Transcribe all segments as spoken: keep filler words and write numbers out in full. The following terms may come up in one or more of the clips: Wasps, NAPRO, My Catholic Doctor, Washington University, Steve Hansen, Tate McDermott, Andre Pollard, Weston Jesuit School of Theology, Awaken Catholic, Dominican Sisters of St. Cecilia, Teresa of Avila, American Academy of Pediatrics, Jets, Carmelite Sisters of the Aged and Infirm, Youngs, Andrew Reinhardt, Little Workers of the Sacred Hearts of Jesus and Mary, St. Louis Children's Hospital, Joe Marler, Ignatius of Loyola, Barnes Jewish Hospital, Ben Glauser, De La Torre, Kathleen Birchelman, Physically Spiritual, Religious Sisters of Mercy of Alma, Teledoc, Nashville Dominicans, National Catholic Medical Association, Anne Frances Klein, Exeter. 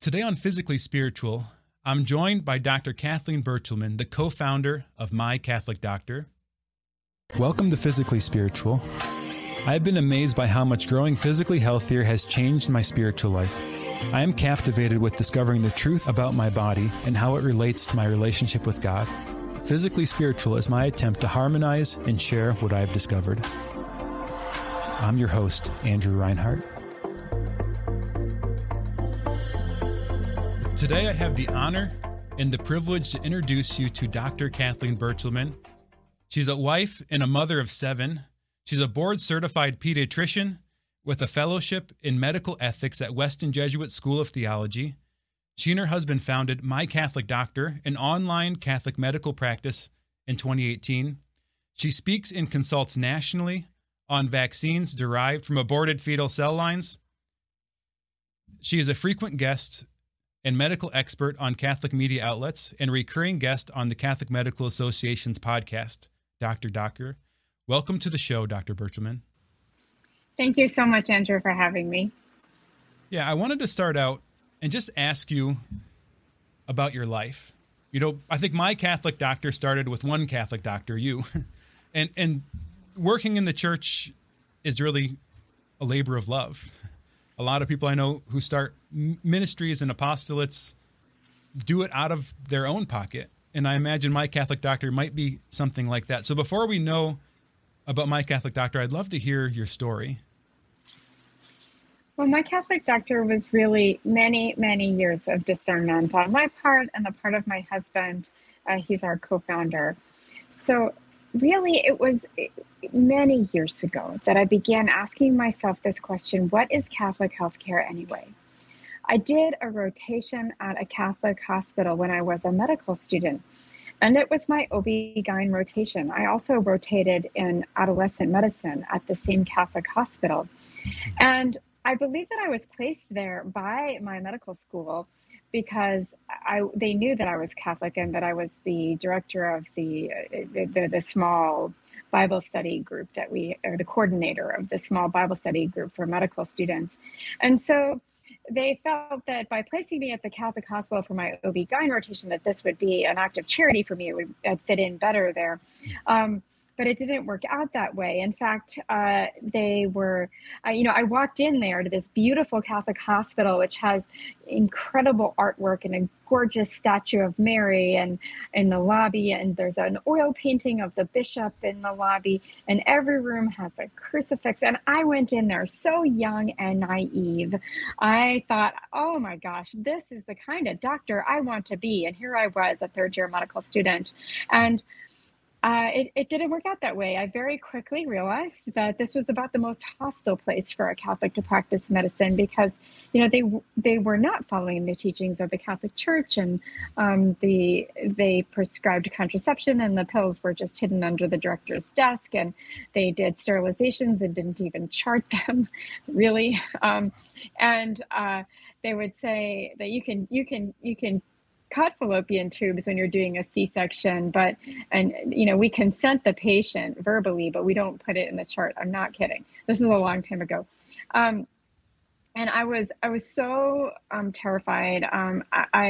Today on Physically Spiritual, I'm joined by Doctor Kathleen Birchelman, the co-founder of My Catholic Doctor. Welcome to Physically Spiritual. I've been amazed by how much growing physically healthier has changed my spiritual life. I am captivated with discovering the truth about my body and how it relates to my relationship with God. Physically Spiritual is my attempt to harmonize and share what I've discovered. I'm your host, Andrew Reinhardt. Today I have the honor and the privilege to introduce you to Doctor Kathleen Birchelman. She's a wife and a mother of seven. She's a board-certified pediatrician with a fellowship in medical ethics at Weston Jesuit School of Theology. She and her husband founded My Catholic Doctor, an online Catholic medical practice, in twenty eighteen. She speaks and consults nationally on vaccines derived from aborted fetal cell lines. She is a frequent guest and medical expert on Catholic media outlets, and recurring guest on the Catholic Medical Association's podcast, Doctor Doctor. Welcome to the show, Doctor Birchelman. Thank you so much, Andrew, for having me. Yeah, I wanted to start out and just ask you about your life. You know, I think My Catholic Doctor started with one Catholic doctor, you. And and working in the church is really a labor of love. A lot of people I know who start ministries and apostolates do it out of their own pocket. And I imagine My Catholic Doctor might be something like that. So before we know about My Catholic Doctor, I'd love to hear your story. Well, My Catholic Doctor was really many, many years of discernment on my part and the part of my husband. Uh, he's our co-founder. So really, it was many years ago that I began asking myself this question: what is Catholic healthcare anyway? I did a rotation at a Catholic hospital when I was a medical student, and it was my O B G Y N rotation. I also rotated in adolescent medicine at the same Catholic hospital. And I believe that I was placed there by my medical school because I, they knew that I was Catholic and that I was the director of the, the, the small Bible study group that we, or the coordinator of the small Bible study group for medical students. And so they felt that by placing me at the Catholic hospital for my O B G Y N rotation, that this would be an act of charity for me. It would I'd fit in better there. Um, but it didn't work out that way. In fact, uh, they were, uh, you know, I walked in there to this beautiful Catholic hospital, which has incredible artwork and a gorgeous statue of Mary and in the lobby. And there's an oil painting of the bishop in the lobby. And every room has a crucifix. And I went in there so young and naive. I thought, oh my gosh, this is the kind of doctor I want to be. And here I was, a third year medical student. And Uh, it, it didn't work out that way. I very quickly realized that this was about the most hostile place for a Catholic to practice medicine because, you know, they they were not following the teachings of the Catholic Church, and um, the they prescribed contraception, and the pills were just hidden under the director's desk, and they did sterilizations and didn't even chart them, really. Um, and uh, they would say that you can you can you can. cut fallopian tubes when you're doing a C-section, but, and, you know, we consent the patient verbally, but we don't put it in the chart. I'm not kidding. This is a long time ago. Um, and I was, I was so um, terrified. Um, I, I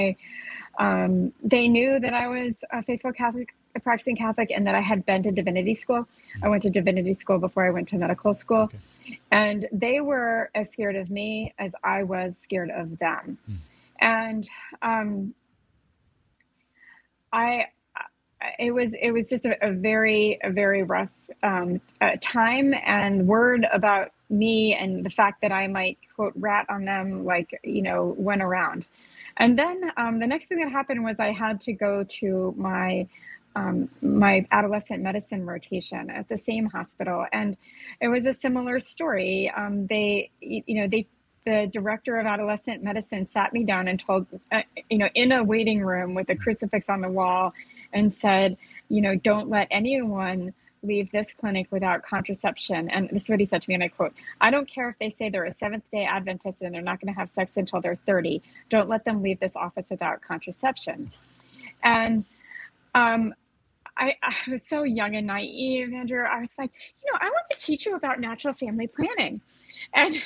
um, they knew that I was a faithful Catholic, a practicing Catholic, and that I had been to divinity school. I went to divinity school before I went to medical school. Okay. And they were as scared of me as I was scared of them. Mm. And, um, I, it was, it was just a, a very, a very rough um, uh, time, and word about me and the fact that I might, quote, rat on them, like, you know, went around. And then um, the next thing that happened was I had to go to my, um, my adolescent medicine rotation at the same hospital. And it was a similar story. Um, they, you know, they, the director of adolescent medicine sat me down and told, uh, you know, in a waiting room with a crucifix on the wall, and said, you know, don't let anyone leave this clinic without contraception. And this is what he said to me, and I quote, "I don't care if they say they're a Seventh-day Adventist and they're not going to have sex until they're thirty. Don't let them leave this office without contraception." And um, I, I was so young and naive, Andrew. I was like, you know, I want to teach you about natural family planning. And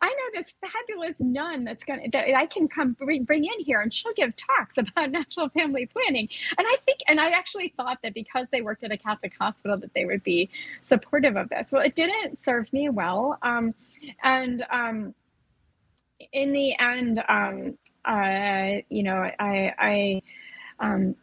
I know this fabulous nun that's going to, that I can come bring, bring in here, and she'll give talks about natural family planning. And I think, and I actually thought that because they worked at a Catholic hospital that they would be supportive of this. Well, it didn't serve me well. Um, and um, in the end, um, uh, you know, I, I, um,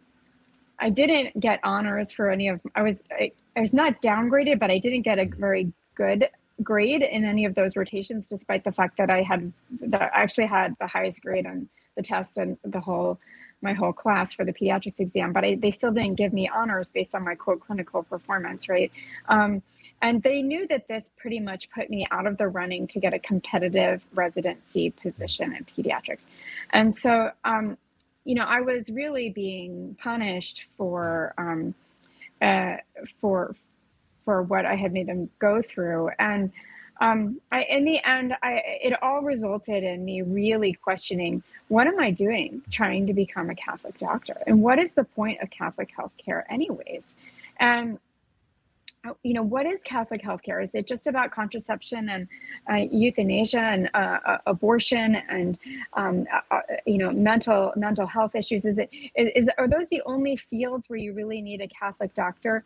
I didn't get honors for any of, I was, I, I was not downgraded, but I didn't get a very good grade in any of those rotations, despite the fact that I had, that I actually had the highest grade on the test and the whole, my whole class for the pediatrics exam, but I, they still didn't give me honors based on my quote clinical performance. Right. Um, and they knew that this pretty much put me out of the running to get a competitive residency position in pediatrics. And so, um, you know, I was really being punished for, um, uh, for, for what I had made them go through. And, um, I, in the end, I, it all resulted in me really questioning, what am I doing trying to become a Catholic doctor? And what is the point of Catholic healthcare anyways? And, you know, what is Catholic healthcare? Is it just about contraception and uh, euthanasia and uh, abortion and um, uh, you know, mental mental health issues? Is it is are those the only fields where you really need a Catholic doctor?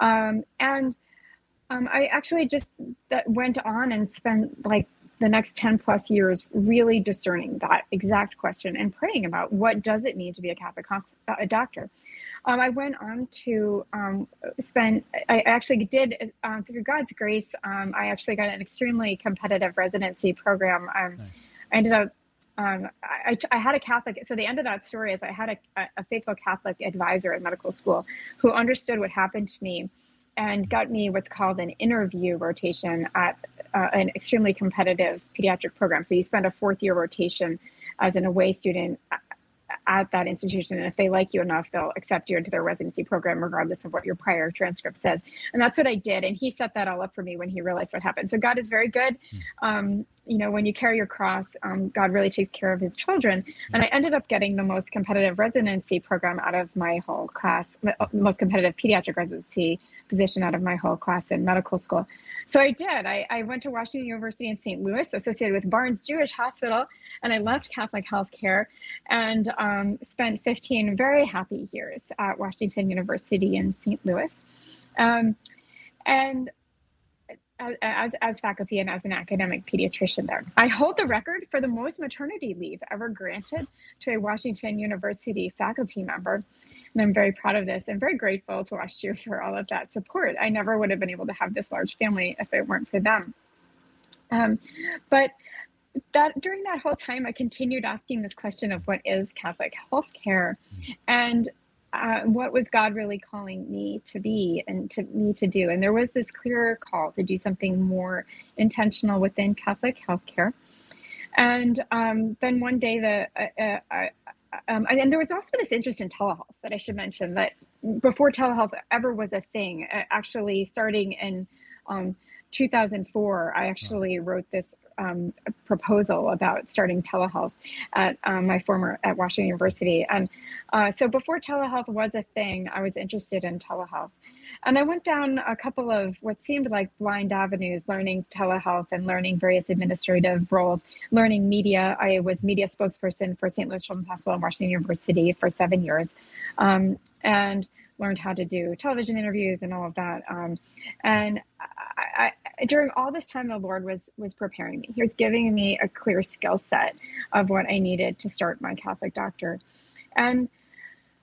Um, and um, I actually just went on and spent like the next ten plus years really discerning that exact question and praying about what does it mean to be a Catholic a doctor. Um, I went on to um, spend, I actually did, um, through God's grace, um, I actually got an extremely competitive residency program. Um, nice. I ended up, um, I, I had a Catholic, so the end of that story is I had a, a faithful Catholic advisor at medical school who understood what happened to me and got me what's called an interview rotation at uh, an extremely competitive pediatric program. So you spend a fourth year rotation as an away student at that institution. And if they like you enough, they'll accept you into their residency program, regardless of what your prior transcript says. And that's what I did. And he set that all up for me when he realized what happened. So God is very good. Um, you know, when you carry your cross, um, God really takes care of his children. And I ended up getting the most competitive residency program out of my whole class, the most competitive pediatric residency position out of my whole class in medical school. So I did. I, I went to Washington University in Saint Louis, associated with Barnes Jewish Hospital, and I loved Catholic healthcare and um, spent fifteen very happy years at Washington University in Saint Louis. Um, and As, as faculty and as an academic pediatrician there. I hold the record for the most maternity leave ever granted to a Washington University faculty member. And I'm very proud of this and very grateful to WashU for all of that support. I never would have been able to have this large family if it weren't for them. Um, but that during that whole time, I continued asking this question of what is Catholic healthcare? And Uh, what was God really calling me to be and to me to do? And there was this clearer call to do something more intentional within Catholic healthcare. And um, then one day, the uh, uh, um, and there was also this interest in telehealth that I should mention, that before telehealth ever was a thing, actually starting in um, two thousand four, I actually wrote this Um, a proposal about starting telehealth at um, my former at Washington University. And uh, so before telehealth was a thing, I was interested in telehealth. And I went down a couple of what seemed like blind avenues, learning telehealth and learning various administrative roles, learning media. I was media spokesperson for Saint Louis Children's Hospital and Washington University for seven years. Um, and learned how to do television interviews and all of that. Um, and I, I, during all this time, the Lord was was preparing me. He was giving me a clear skill set of what I needed to start my Catholic doctor. And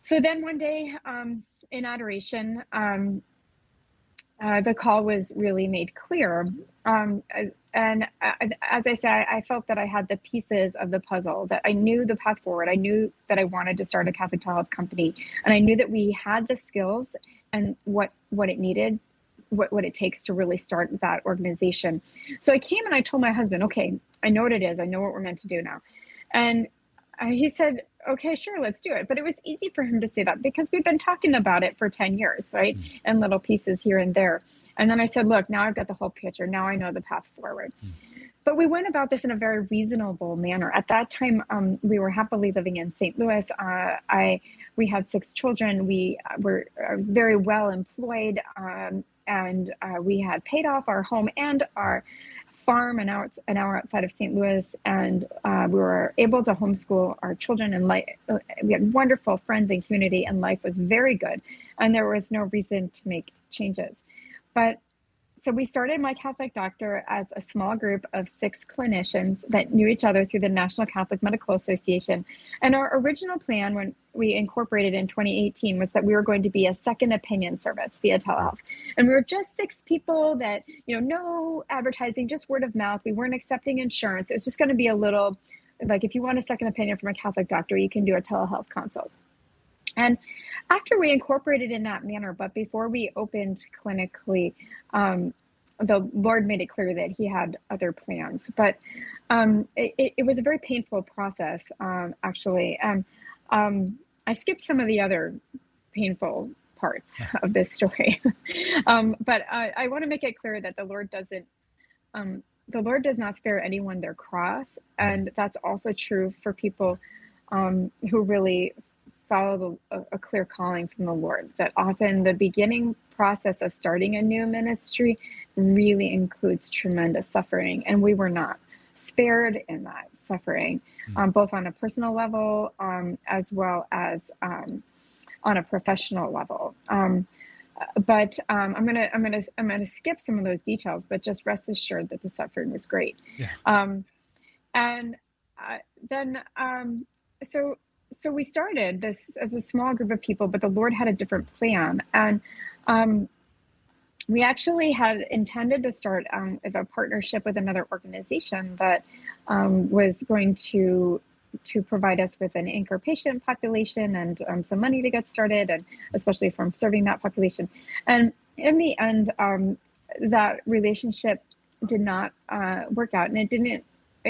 so then one day um, in adoration, um, uh, the call was really made clear. Um, and I, as I said, I felt that I had the pieces of the puzzle, that I knew the path forward. I knew that I wanted to start a Catholic telehealth company. And I knew that we had the skills and what, what it needed, what, what it takes to really start that organization. So I came and I told my husband, okay, I know what it is. I know what we're meant to do now. And uh, he said, okay, sure, let's do it. But it was easy for him to say that because we've been talking about it for ten years, right? Mm-hmm. And little pieces here and there. And then I said, look, now I've got the whole picture. Now I know the path forward. Mm-hmm. But we went about this in a very reasonable manner. At that time, um, we were happily living in Saint Louis. Uh, I, we had six children. We were I was very well employed, um, and uh, we had paid off our home and our farm an hour, an hour outside of Saint Louis, and uh, we were able to homeschool our children, and life, we had wonderful friends and community, and life was very good, and there was no reason to make changes. But so we started My Catholic Doctor as a small group of six clinicians that knew each other through the National Catholic Medical Association. And our original plan when we incorporated in twenty eighteen was that we were going to be a second opinion service via telehealth. And we were just six people that, you know, no advertising, just word of mouth. We weren't accepting insurance. It's just going to be a little like, if you want a second opinion from a Catholic doctor, you can do a telehealth consult. And after we incorporated in that manner, but before we opened clinically, um, the Lord made it clear that he had other plans. But um, it, it was a very painful process, um, actually. And um, I skipped some of the other painful parts of this story. um, but I, I want to make it clear that the Lord doesn't, um, the Lord does not spare anyone their cross. And that's also true for people um, who really follow the, a, a clear calling from the Lord, that often the beginning process of starting a new ministry really includes tremendous suffering. And we were not spared in that suffering, mm-hmm. um, both on a personal level, um, as well as um, on a professional level. Um, but um, I'm going to, I'm going to, I'm going to skip some of those details, but just rest assured that the suffering was great. Yeah. Um, and uh, then, um, so So we started this as a small group of people, but the Lord had a different plan. And um, we actually had intended to start um, a partnership with another organization that um, was going to to provide us with an anchor patient population and um, some money to get started, and especially from serving that population. And in the end, um, that relationship did not uh, work out, and it didn't.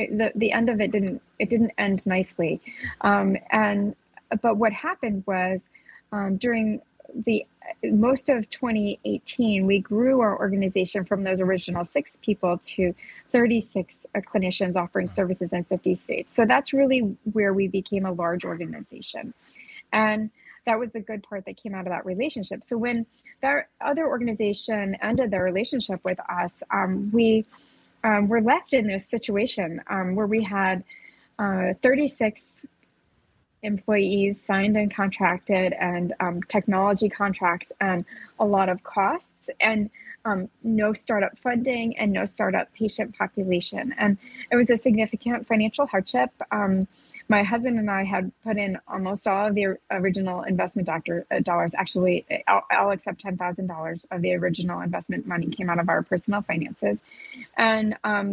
It, the, the end of it didn't, it didn't end nicely. Um, and, but what happened was um, during the most of twenty eighteen, we grew our organization from those original six people to thirty-six uh, clinicians offering services in fifty states. So that's really where we became a large organization. And that was the good part that came out of that relationship. So when that other organization ended their relationship with us, um, we, Um, we're left in this situation um, where we had uh, thirty-six employees signed and contracted, and um, technology contracts, and a lot of costs, and um, no startup funding, and no startup patient population. And it was a significant financial hardship. Um, my husband and I had put in almost all of the original investment doctor, uh, dollars. Actually, I'll, I'll accept ten thousand dollars of the original investment money came out of our personal finances. And um,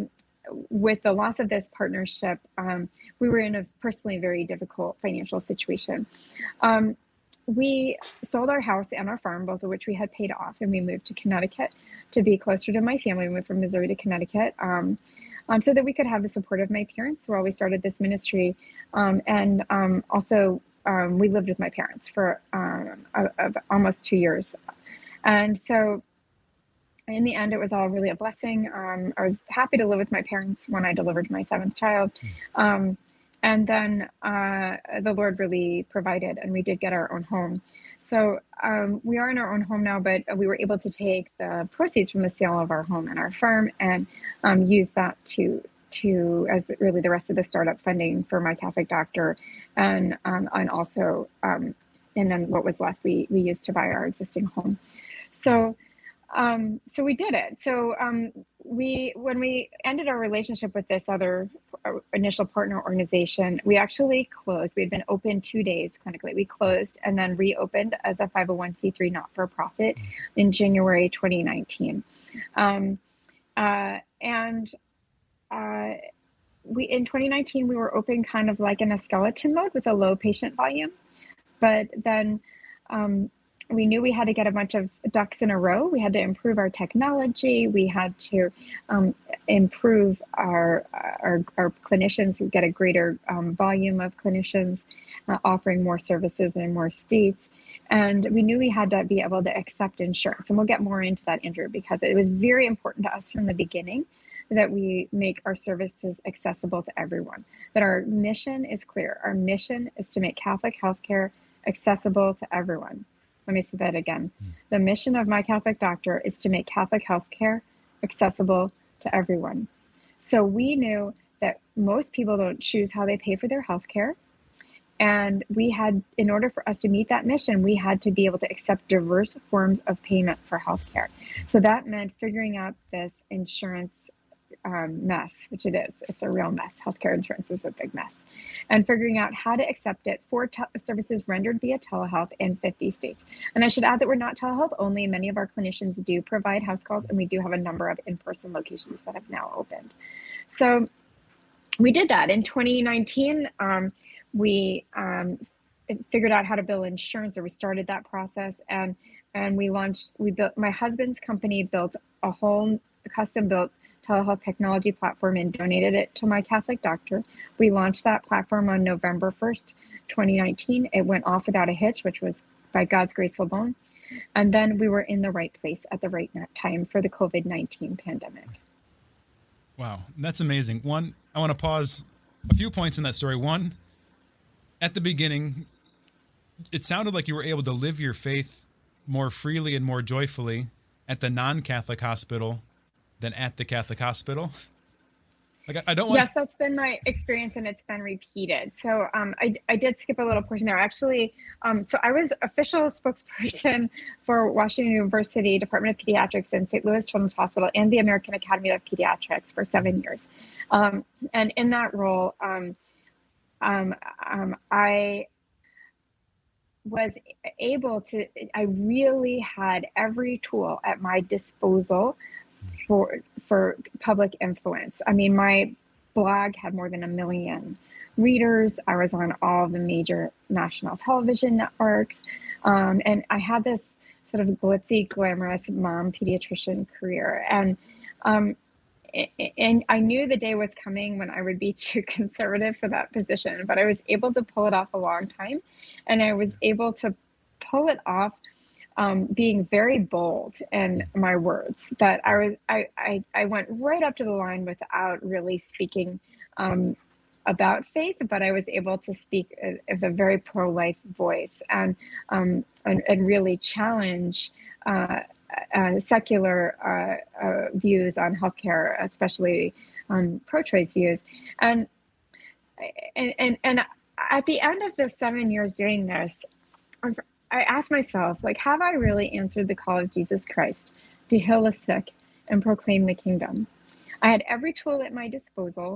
with the loss of this partnership, um, we were in a personally very difficult financial situation. Um, we sold our house and our farm, both of which we had paid off, and we moved to Connecticut to be closer to my family. We moved from Missouri to Connecticut. Um, Um, so that we could have the support of my parents while we started this ministry. Um, and um, also, um, we lived with my parents for um, a, a, almost two years. And so in the end, it was all really a blessing. Um, I was happy to live with my parents when I delivered my seventh child. Um, and then uh, the Lord really provided, and we did get our own home. So um, we are in our own home now, but we were able to take the proceeds from the sale of our home and our farm and um, use that to to as really the rest of the startup funding for My Catholic Doctor, and um, and also um, and then what was left we we used to buy our existing home. So um, so we did it. So um, we when we ended our relationship with this other initial partner organization, we actually closed. We had been open two days clinically. We closed and then reopened as a five oh one c three not-for-profit in January twenty nineteen. Um, uh, and uh, we in twenty nineteen, we were open kind of like in a skeleton mode with a low patient volume. But then um, we knew we had to get a bunch of ducks in a row. We had to improve our technology. We had to um, improve our, our our clinicians. We get a greater um, volume of clinicians uh, offering more services in more states. And we knew we had to be able to accept insurance. And we'll get more into that, Andrew, because it was very important to us from the beginning that we make our services accessible to everyone, that our mission is clear. Our mission is to make Catholic healthcare accessible to everyone. Let me say that again. The mission of My Catholic Doctor is to make Catholic healthcare accessible to everyone. So we knew that most people don't choose how they pay for their health care. And we had, in order for us to meet that mission, we had to be able to accept diverse forms of payment for healthcare. So that meant figuring out this insurance um, mess, which it is. It's a real mess. Healthcare insurance is a big mess. And figuring out how to accept it for te- services rendered via telehealth in fifty states. And I should add that we're not telehealth only. Many of our clinicians do provide house calls, and we do have a number of in-person locations that have now opened. So we did that in twenty nineteen. Um, We um, figured out how to bill insurance, or we started that process, and and we launched. We built my husband's company built a whole custom-built telehealth technology platform and donated it to My Catholic Doctor. We launched that platform on November first, twenty nineteen. It went off without a hitch, which was by God's grace alone, and then we were in the right place at the right time for the COVID nineteen pandemic. Wow, that's amazing. One, I want to pause a few points in that story. One. At the beginning, it sounded like you were able to live your faith more freely and more joyfully at the non-Catholic hospital than at the Catholic hospital. Like, I don't want. Yes, that's been my experience, and it's been repeated. So um, I, I did skip a little portion there. Actually, um, so I was official spokesperson for Washington University Department of Pediatrics and Saint Louis Children's Hospital and the American Academy of Pediatrics for seven years. Um, and in that role, um, Um, um, I was able to, I really had every tool at my disposal for, for public influence. I mean, my blog had more than a million readers. I was on all the major national television networks. Um, and I had this sort of glitzy, glamorous mom pediatrician career. And, um, And I knew the day was coming when I would be too conservative for that position, but I was able to pull it off a long time. And I was able to pull it off um, being very bold in my words, that I was I, I, I went right up to the line without really speaking um, about faith, but I was able to speak with a very pro-life voice and, um, and, and really challenge uh Uh, secular uh, uh, views on healthcare, especially um, pro-choice views, and and and and at the end of the seven years doing this, I asked myself, like, have I really answered the call of Jesus Christ to heal the sick and proclaim the kingdom? I had every tool at my disposal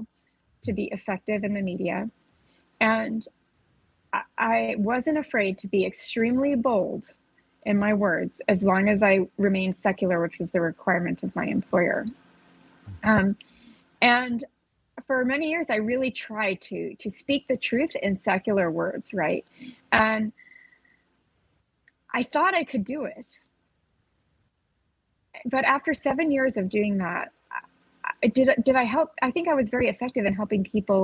to be effective in the media, and I wasn't afraid to be extremely bold in my words, as long as I remained secular, which was the requirement of my employer. Um, and for many years, I really tried to, to speak the truth in secular words, right? And I thought I could do it. But after seven years of doing that, I, did, did I help? I think I was very effective in helping people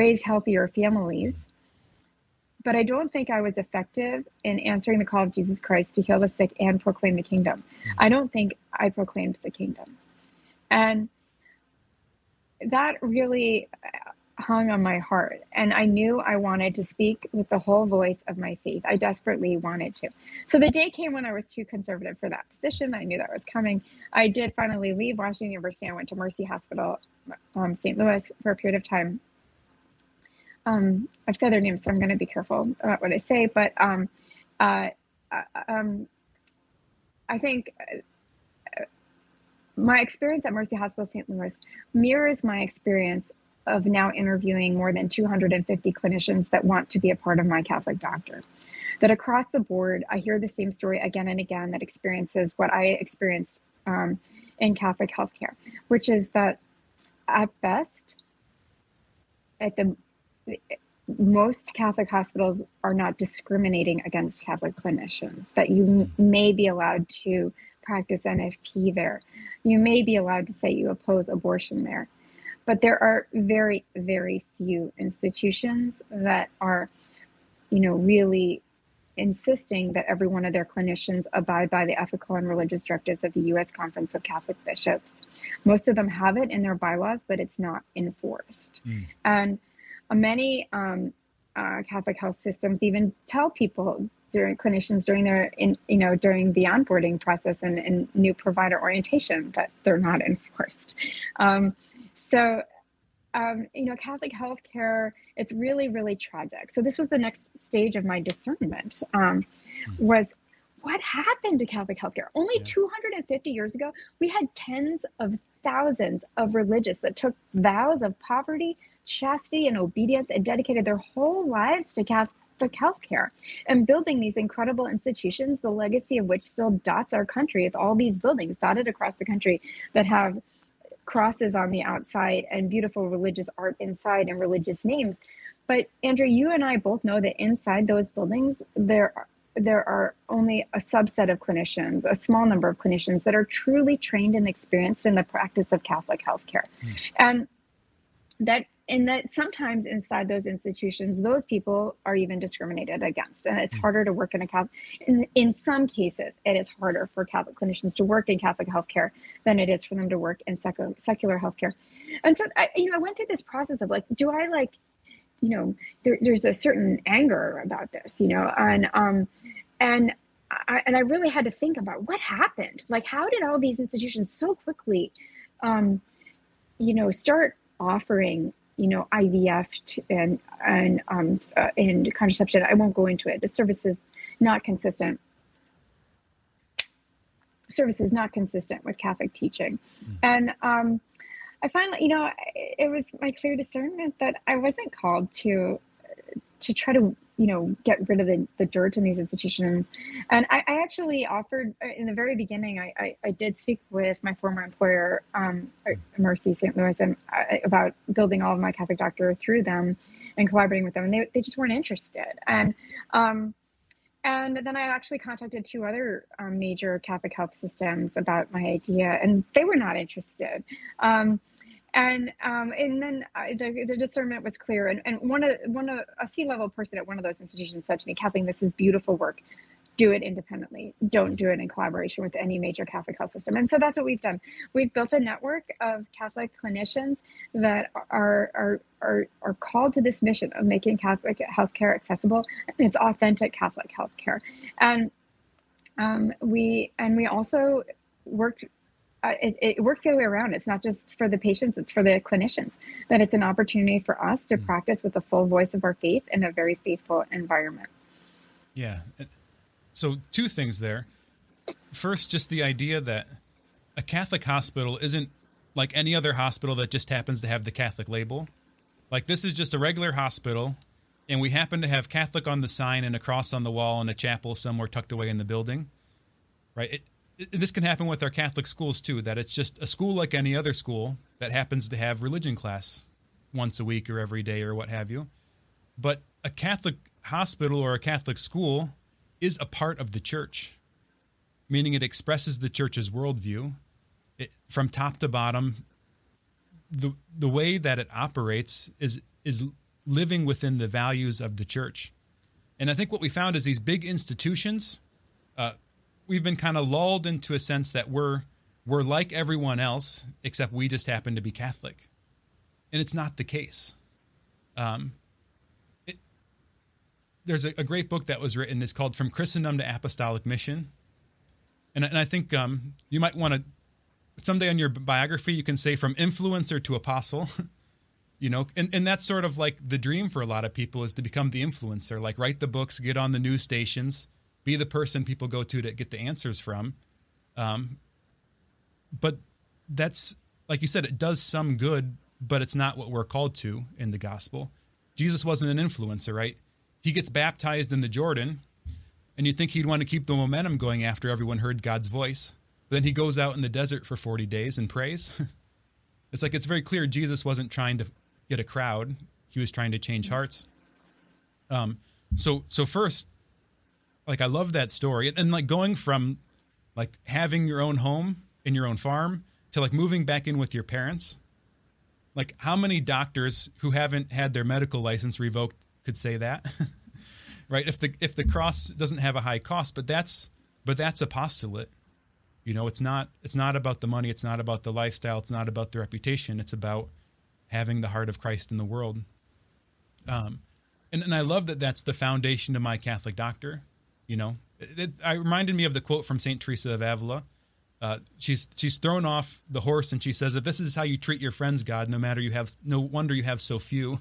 raise healthier families. But I don't think I was effective in answering the call of Jesus Christ to heal the sick and proclaim the kingdom. I don't think I proclaimed the kingdom. And that really hung on my heart. And I knew I wanted to speak with the whole voice of my faith. I desperately wanted to. So the day came when I was too conservative for that position. I knew that was coming. I did finally leave Washington University. I went to Mercy Hospital, um, Saint Louis, for a period of time. Um, I've said their names, so I'm going to be careful about what I say. But um, uh, um, I think my experience at Mercy Hospital Saint Louis mirrors my experience of now interviewing more than two hundred fifty clinicians that want to be a part of My Catholic Doctor. That across the board, I hear the same story again and again that experiences what I experienced um, in Catholic healthcare, which is that at best, at the most Catholic hospitals are not discriminating against Catholic clinicians, that you may be allowed to practice N F P there. You may be allowed to say you oppose abortion there. But there are very, very few institutions that are, you know, really insisting that every one of their clinicians abide by the ethical and religious directives of the U S Conference of Catholic Bishops. Most of them have it in their bylaws, but it's not enforced. Mm. And Many um, uh, Catholic health systems even tell people during clinicians during their, in, you know, during the onboarding process and, and new provider orientation that they're not enforced. Um, So, um, you know, Catholic healthcare, it's really, really tragic. So this was the next stage of my discernment, um, was what happened to Catholic healthcare? Only yeah. two hundred fifty years ago, we had tens of thousands of religious that took vows of poverty, chastity, and obedience and dedicated their whole lives to Catholic healthcare and building these incredible institutions, the legacy of which still dots our country with all these buildings dotted across the country that have crosses on the outside and beautiful religious art inside and religious names. But Andrew, you and I both know that inside those buildings, there are there are only a subset of clinicians, a small number of clinicians that are truly trained and experienced in the practice of Catholic healthcare. Mm. And that and that sometimes inside those institutions, those people are even discriminated against. And it's mm. harder to work in a Catholic, in, in some cases, it is harder for Catholic clinicians to work in Catholic healthcare than it is for them to work in secular, secular healthcare. And so, I, you know, I went through this process of like, do I like, you know, there, there's a certain anger about this, you know, and, um, and, I, and I really had to think about what happened, like, how did all these institutions so quickly, um, you know, start offering, you know, I V F to, and, and, um, uh, and contraception. I won't go into it. The service is not consistent. Service is not consistent with Catholic teaching. Mm-hmm. And, um, I finally, you know, it was my clear discernment that I wasn't called to to try to, you know, get rid of the, the dirt in these institutions. And I, I actually offered, in the very beginning, I, I, I did speak with my former employer, um, Mercy Saint Louis, and I, about building all of My Catholic Doctor through them and collaborating with them. And they, they just weren't interested. And um, and then I actually contacted two other um, major Catholic health systems about my idea, and they were not interested. Um, And um, and then I, the, the discernment was clear. And, and one of one of a C-level person at one of those institutions said to me, Kathleen, this is beautiful work. Do it independently. Don't do it in collaboration with any major Catholic health system. And so that's what we've done. We've built a network of Catholic clinicians that are are are, are called to this mission of making Catholic healthcare accessible. And it's authentic Catholic healthcare. And um, we and we also worked. Uh, it, it works the other way around. It's not just for the patients, it's for the clinicians, that it's an opportunity for us to mm-hmm. practice with the full voice of our faith in a very faithful environment. Yeah. So two things there. First, just the idea that a Catholic hospital isn't like any other hospital that just happens to have the Catholic label. Like, this is just a regular hospital, and we happen to have Catholic on the sign and a cross on the wall and a chapel somewhere tucked away in the building, right? It, This can happen with our Catholic schools, too, that it's just a school like any other school that happens to have religion class once a week or every day or what have you. But a Catholic hospital or a Catholic school is a part of the church, meaning it expresses the church's worldview it, from top to bottom. The the way that it operates is is living within the values of the church. And I think what we found is these big institutions uh we've been kind of lulled into a sense that we're we're like everyone else, except we just happen to be Catholic. And it's not the case. Um, it, there's a, a great book that was written. It's called From Christendom to Apostolic Mission. And, and I think um, you might want to, someday on your biography, you can say from influencer to apostle. You know, and, and that's sort of like the dream for a lot of people, is to become the influencer, like write the books, get on the news stations, be the person people go to to get the answers from. Um, but that's, like you said, it does some good, but it's not what we're called to in the gospel. Jesus wasn't an influencer, right? He gets baptized in the Jordan, and you'd think he'd want to keep the momentum going after everyone heard God's voice. But then he goes out in the desert for forty days and prays. It's like, it's very clear Jesus wasn't trying to get a crowd. He was trying to change hearts. Um, so, so first, like, I love that story. And, and, like, going from, like, having your own home and your own farm to, like, moving back in with your parents. Like, how many doctors who haven't had their medical license revoked could say that? Right? If the if the cross doesn't have a high cost, but that's but that's apostolate. You know, it's not it's not about the money, it's not about the lifestyle, it's not about the reputation, it's about having the heart of Christ in the world. Um, and, and I love that that's the foundation to My Catholic Doctor. You know, it, it I reminded me of the quote from Saint Teresa of Avila Uh, she's she's thrown off the horse, and she says, "If this is how you treat your friends, God, no matter you have no wonder you have so few."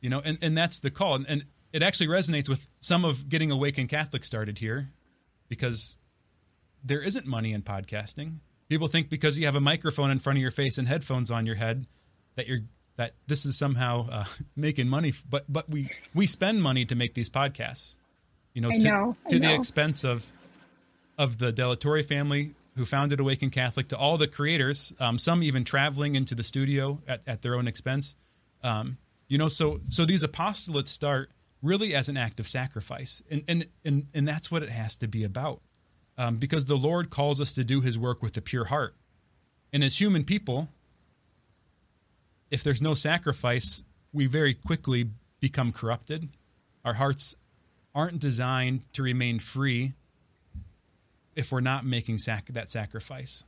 You know, and, and that's the call, and, and it actually resonates with some of getting Awaken Catholic started here, because there isn't money in podcasting. People think because you have a microphone in front of your face and headphones on your head that you're that this is somehow uh, making money, but but we we spend money to make these podcasts. You know, I to, know, to know. the expense of. of the De La Torre family who founded Awaken Catholic, to all the creators, um, some even traveling into the studio at, at their own expense. Um, you know, so so these apostolates start really as an act of sacrifice, and and and, and that's what it has to be about, um, because the Lord calls us to do his work with a pure heart. And as human people, if there's no sacrifice, we very quickly become corrupted. Our hearts aren't designed to remain free if we're not making sac- that sacrifice.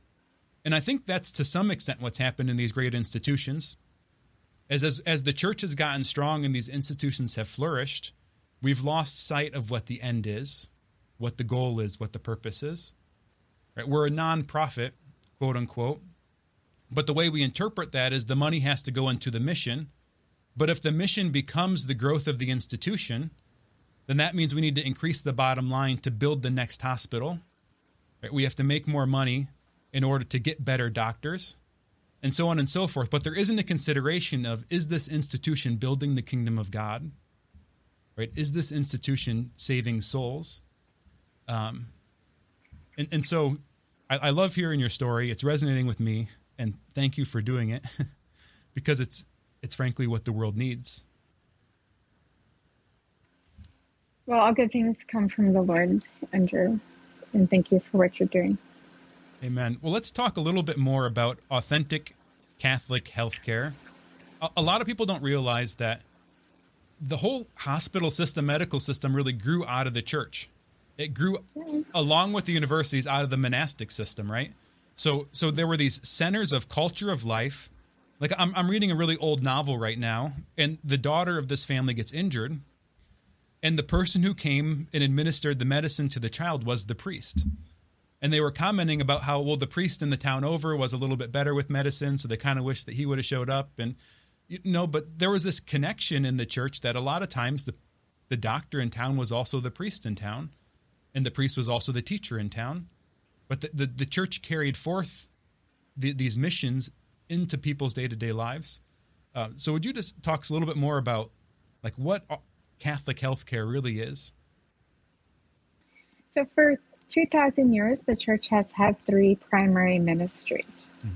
And I think that's to some extent what's happened in these great institutions. As, as as the church has gotten strong and these institutions have flourished, we've lost sight of what the end is, what the goal is, what the purpose is. Right? We're a nonprofit, quote unquote, but the way we interpret that is the money has to go into the mission. But if the mission becomes the growth of the institution, then that means we need to increase the bottom line to build the next hospital. We have to make more money in order to get better doctors, and so on and so forth. But there isn't a consideration of, is this institution building the kingdom of God? Right? Is this institution saving souls? Um, and, and so I, I love hearing your story. It's resonating with me, and thank you for doing it, because it's it's frankly what the world needs. Well, all good things come from the Lord, Andrew. And thank you for what you're doing. Amen. Well, let's talk a little bit more about authentic Catholic healthcare. A, a lot of people don't realize that the whole hospital system, medical system really grew out of the church. It grew yes. along with the universities out of the monastic system, right? So so there were these centers of culture of life. Like I'm, I'm reading a really old novel right now, and the daughter of this family gets injured. And the person who came and administered the medicine to the child was the priest. And they were commenting about how, well, the priest in the town over was a little bit better with medicine, so they kind of wished that he would have showed up. And, you know, but there was this connection in the church that a lot of times the, the doctor in town was also the priest in town, and the priest was also the teacher in town. But the, the, the church carried forth the, these missions into people's day-to-day lives. Uh, so would you just talk a little bit more about, like, what Catholic healthcare really is? So for two thousand years, the church has had three primary ministries: mm.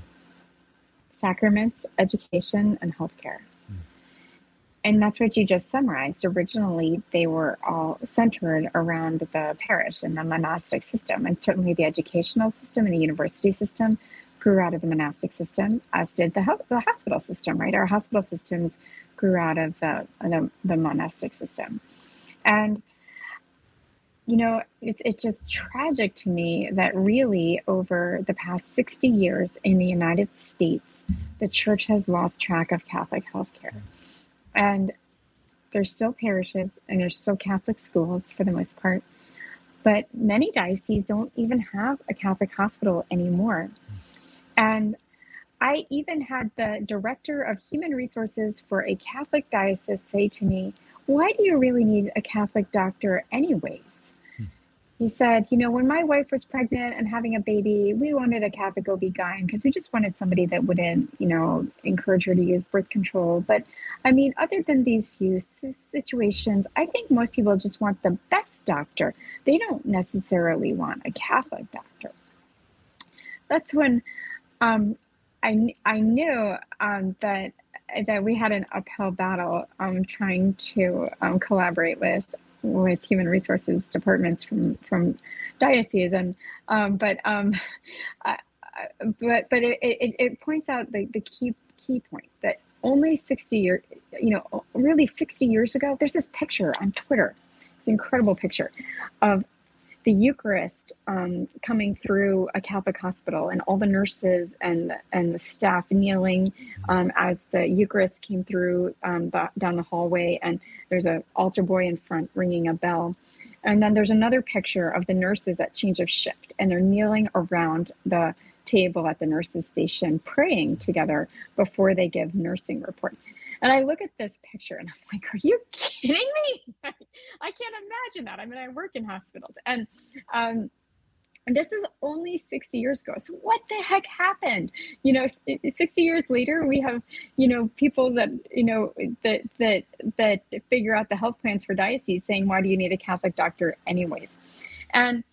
sacraments, education, and healthcare. Mm. And that's what you just summarized. Originally, they were all centered around the parish and the monastic system. And certainly the educational system and the university system grew out of the monastic system, as did the, health, the hospital system, right? Our hospital systems grew out of the, the, the monastic system. And, you know, it's it's just tragic to me that really over the past sixty years in the United States, the church has lost track of Catholic healthcare. And there's still parishes and there's still Catholic schools for the most part, but many dioceses don't even have a Catholic hospital anymore. And I even had the director of human resources for a Catholic diocese say to me, "Why do you really need a Catholic doctor anyways?" Hmm. He said, "You know, when my wife was pregnant and having a baby, we wanted a Catholic O B G Y N because we just wanted somebody that wouldn't, you know, encourage her to use birth control. But I mean, other than these few situations, I think most people just want the best doctor. They don't necessarily want a Catholic doctor." That's when Um, I, I knew um, that that we had an uphill battle um, trying to um, collaborate with with human resources departments from from dioceses, and um, but um, uh, but but it, it, it points out the, the key key point that only sixty years, you know, really sixty years ago, there's this picture on Twitter, it's an incredible picture of the Eucharist um, coming through a Catholic hospital, and all the nurses and and the staff kneeling um, as the Eucharist came through um, down the hallway, and there's an altar boy in front ringing a bell. And then there's another picture of the nurses at change of shift, and they're kneeling around the table at the nurses' station praying together before they give nursing report. And I look at this picture and I'm like, are you kidding me? I can't imagine that. I mean, I work in hospitals, and um, and this is only sixty years ago. So what the heck happened? You know, sixty years later, we have, you know, people that, you know, that, that, that figure out the health plans for diocese saying, why do you need a Catholic doctor anyways? And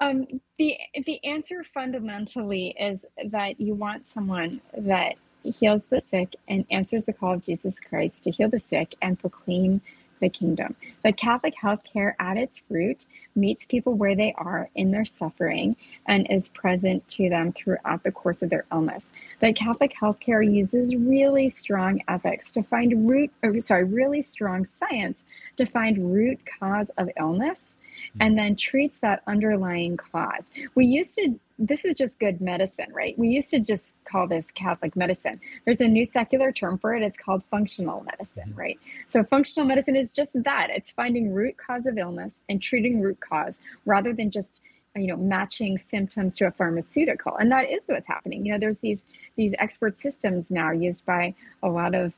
um, the, the answer fundamentally is that you want someone that heals the sick and answers the call of Jesus Christ to heal the sick and proclaim the kingdom. The Catholic healthcare at its root meets people where they are in their suffering and is present to them throughout the course of their illness. The Catholic healthcare uses really strong ethics to find root, or sorry, really strong science to find root cause of illness, and then treats that underlying cause. We used to, this is just good medicine, right? We used to just call this Catholic medicine. There's a new secular term for it. It's called functional medicine, right? So functional medicine is just that. It's finding root cause of illness and treating root cause rather than just, you know, matching symptoms to a pharmaceutical. And that is what's happening. You know, there's these, these expert systems now used by a lot of,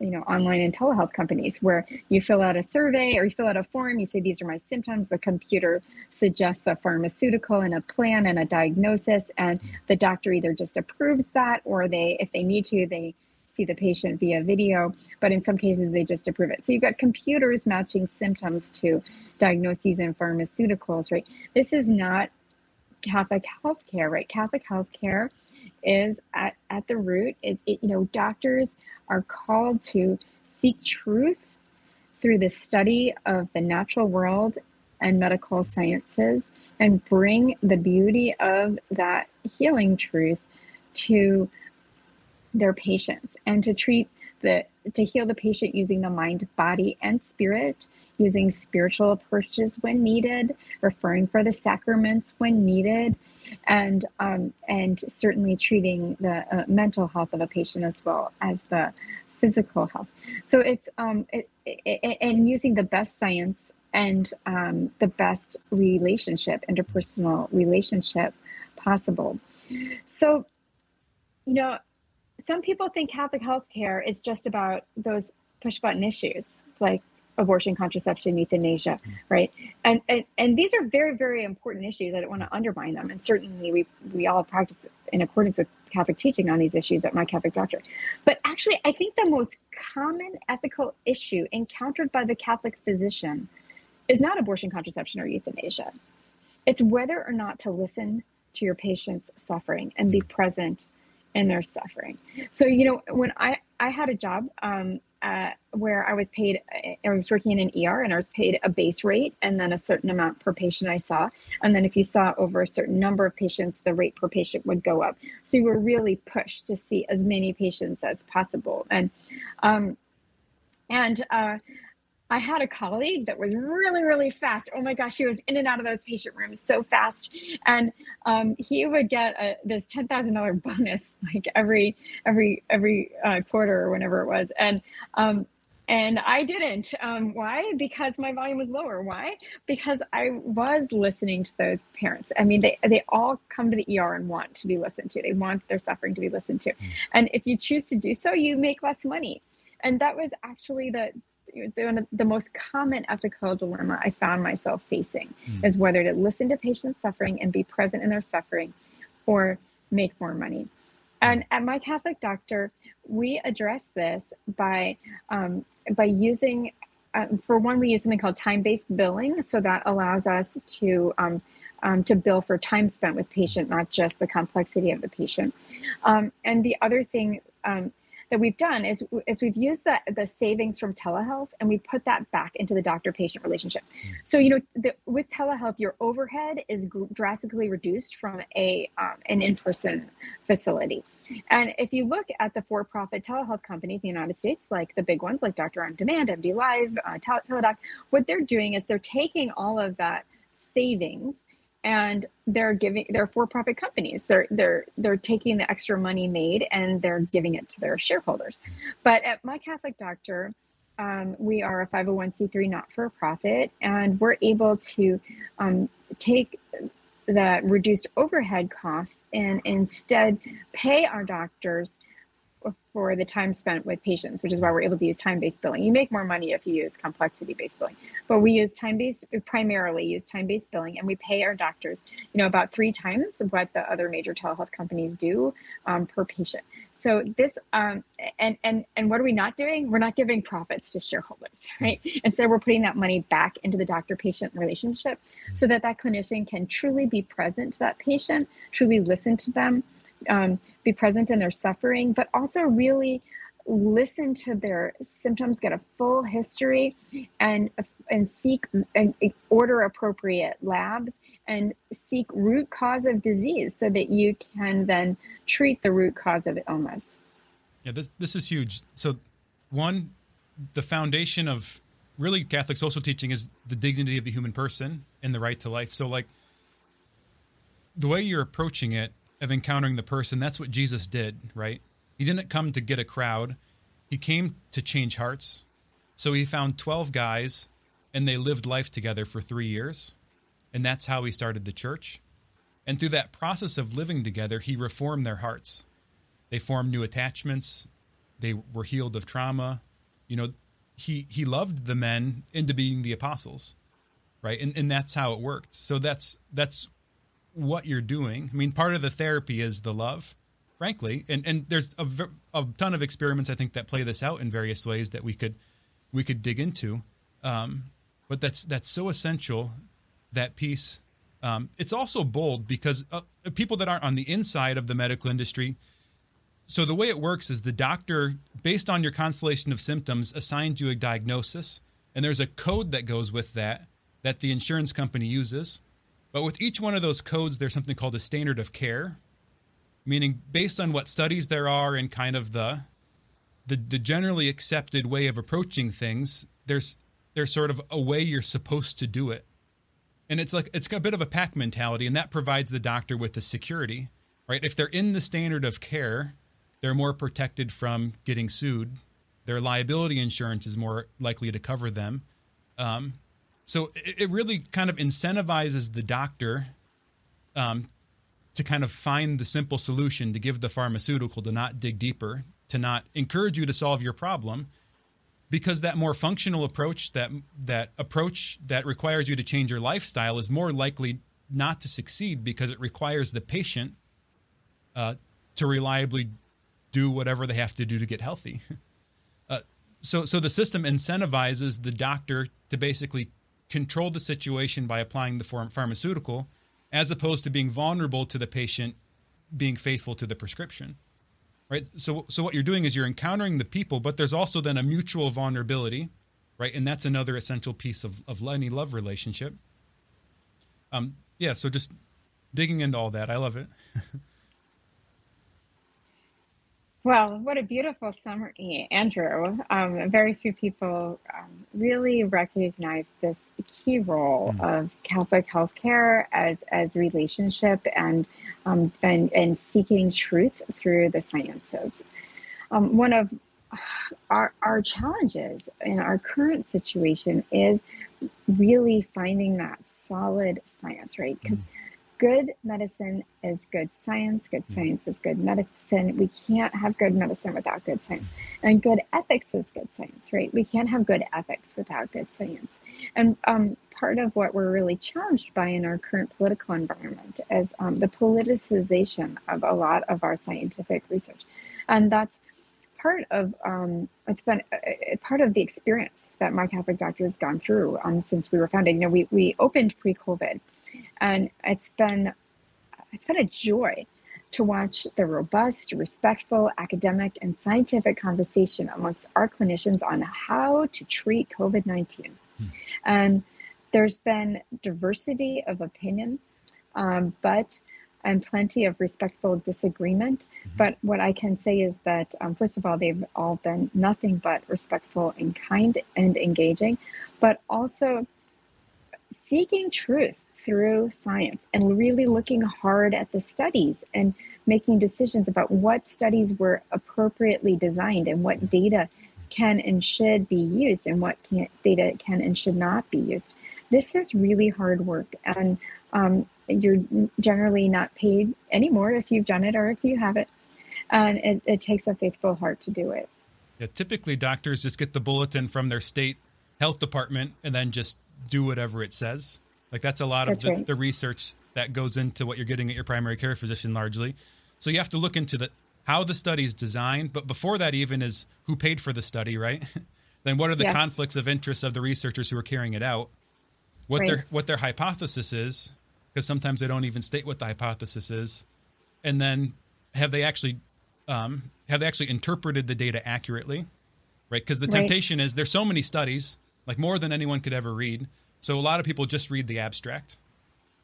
you know, online and telehealth companies where you fill out a survey or you fill out a form, you say, these are my symptoms. The computer suggests a pharmaceutical and a plan and a diagnosis. And the doctor either just approves that, or they, if they need to, they see the patient via video, but in some cases they just approve it. So you've got computers matching symptoms to diagnoses and pharmaceuticals, right? This is not Catholic healthcare, right? Catholic healthcare is at, at the root. It, it, you know, doctors are called to seek truth through the study of the natural world and medical sciences and bring the beauty of that healing truth to their patients and to treat the, to heal the patient using the mind, body, and spirit, using spiritual approaches when needed, referring for the sacraments when needed, and um, and certainly treating the uh, mental health of a patient as well as the physical health. So it's um, it, it, and using the best science and um, the best relationship, interpersonal relationship possible. So, you know, some people think Catholic healthcare is just about those push-button issues like abortion, contraception, euthanasia, right? And, and and these are very, very important issues. I don't want to undermine them. And certainly we we all practice in accordance with Catholic teaching on these issues at My Catholic Doctor. But actually, I think the most common ethical issue encountered by the Catholic physician is not abortion, contraception, or euthanasia. It's whether or not to listen to your patient's suffering and be present in their suffering. So, you know, when I, I had a job, um, Uh, where I was paid, I was working in an E R, and I was paid a base rate and then a certain amount per patient I saw. And then if you saw over a certain number of patients, the rate per patient would go up. So you were really pushed to see as many patients as possible. And, um, and, uh, I had a colleague that was really, really fast. Oh my gosh, he was in and out of those patient rooms so fast. And um, he would get a, this ten thousand dollars bonus like every every every uh, quarter or whenever it was. And um, and I didn't. Um, why? Because my volume was lower. Why? Because I was listening to those parents. I mean, they, they all come to the E R and want to be listened to. They want their suffering to be listened to. And if you choose to do so, you make less money. And that was actually the The, the most common ethical dilemma I found myself facing, mm. is whether to listen to patients' suffering and be present in their suffering or make more money. And at My Catholic Doctor, we address this by, um, by using, uh, for one, we use something called time-based billing. So that allows us to, um, um, to bill for time spent with patient, not just the complexity of the patient. Um, and the other thing, um, that we've done is, is we've used the, the savings from telehealth, and we put that back into the doctor-patient relationship. So, you know, the, with telehealth, your overhead is g- drastically reduced from a um, an in-person facility. And if you look at the for-profit telehealth companies in the United States, like the big ones, like Doctor On Demand, M D Live, uh, Tele- Teledoc, what they're doing is they're taking all of that savings and they're giving, they're for-profit companies. They're they're they're taking the extra money made and they're giving it to their shareholders. But at My Catholic Doctor, Um, we are a five oh one c three not-for-profit, and we're able to um, take the reduced overhead cost and instead pay our doctors for the time spent with patients, which is why we're able to use time-based billing. You make more money if you use complexity-based billing, but we use time-based, primarily use time-based billing, and we pay our doctors, you know, about three times what the other major telehealth companies do um, per patient. So this, um, and and and what are we not doing? We're not giving profits to shareholders, right? Instead, we're putting that money back into the doctor-patient relationship so that that clinician can truly be present to that patient, truly listen to them, Um, be present in their suffering, but also really listen to their symptoms, get a full history, and and seek and order appropriate labs and seek root cause of disease so that you can then treat the root cause of illness. Yeah, this this is huge. So, one, the foundation of really Catholic social teaching is the dignity of the human person and the right to life. So, like, the way you're approaching it, of encountering the person, that's what Jesus did, right? He didn't come to get a crowd. He came to change hearts. So he found twelve guys, and they lived life together for three years. And that's how he started the church. And through that process of living together, he reformed their hearts. They formed new attachments. They were healed of trauma. You know, he he loved the men into being the apostles, right? And and that's how it worked. So that's that's what you're doing. I mean, part of the therapy is the love, frankly, and and there's a, a ton of experiments I think that play this out in various ways that we could we could dig into, um but that's that's so essential, that piece. Um it's also bold because uh, people that aren't on the inside of the medical industry, so the way it works is the doctor, based on your constellation of symptoms, assigns you a diagnosis, and there's a code that goes with that that the insurance company uses. But with each one of those codes, there's something called a standard of care, meaning based on what studies there are and kind of the the, the generally accepted way of approaching things, there's there's sort of a way you're supposed to do it. And it's like it's a bit of a pack mentality, and that provides the doctor with the security, right? If they're in the standard of care, they're more protected from getting sued. Their liability insurance is more likely to cover them. Um So it really kind of incentivizes the doctor um, to kind of find the simple solution, to give the pharmaceutical, to not dig deeper, to not encourage you to solve your problem, because that more functional approach, that that approach that requires you to change your lifestyle, is more likely not to succeed because it requires the patient uh, to reliably do whatever they have to do to get healthy. uh, so, so the system incentivizes the doctor to basically control the situation by applying the pharmaceutical, as opposed to being vulnerable to the patient being faithful to the prescription, right? So so what you're doing is you're encountering the people, but there's also then a mutual vulnerability, right? And that's another essential piece of, of any love relationship. Um, yeah, so just digging into all that. I love it. Well, what a beautiful summary, Andrew. Um, very few people um, really recognize this key role mm-hmm. of Catholic healthcare as as relationship and um, and and seeking truth through the sciences. Um, one of our our challenges in our current situation is really finding that solid science, right? 'Cause mm-hmm. good medicine is good science. Good science is good medicine. We can't have good medicine without good science. And good ethics is good science, right? We can't have good ethics without good science. And um, part of what we're really challenged by in our current political environment is um, the politicization of a lot of our scientific research. And that's part of um, it's been uh, part of the experience that My Catholic Doctor has gone through um, since we were founded. You know, we we opened pre-COVID. And it's been it's been a joy to watch the robust, respectful, academic, and scientific conversation amongst our clinicians on how to treat COVID nineteen. Hmm. And there's been diversity of opinion, um, but and plenty of respectful disagreement. Mm-hmm. But what I can say is that, um, first of all, they've all been nothing but respectful and kind and engaging, but also seeking truth through science and really looking hard at the studies and making decisions about what studies were appropriately designed and what data can and should be used and what can, data can and should not be used. This is really hard work, and um, you're generally not paid anymore if you've done it or if you haven't. And it, it takes a faithful heart to do it. Yeah, typically, doctors just get the bulletin from their state health department and then just do whatever it says. Like, that's a lot of the, right. the research that goes into what you're getting at your primary care physician largely. So you have to look into the how the study is designed. But before that even is who paid for the study, right? Then what are the yeah. conflicts of interest of the researchers who are carrying it out? What right. their what their hypothesis is, because sometimes they don't even state what the hypothesis is. And then have they actually um, have they actually interpreted the data accurately, right? Because the temptation right. is there's so many studies, like more than anyone could ever read. So a lot of people just read the abstract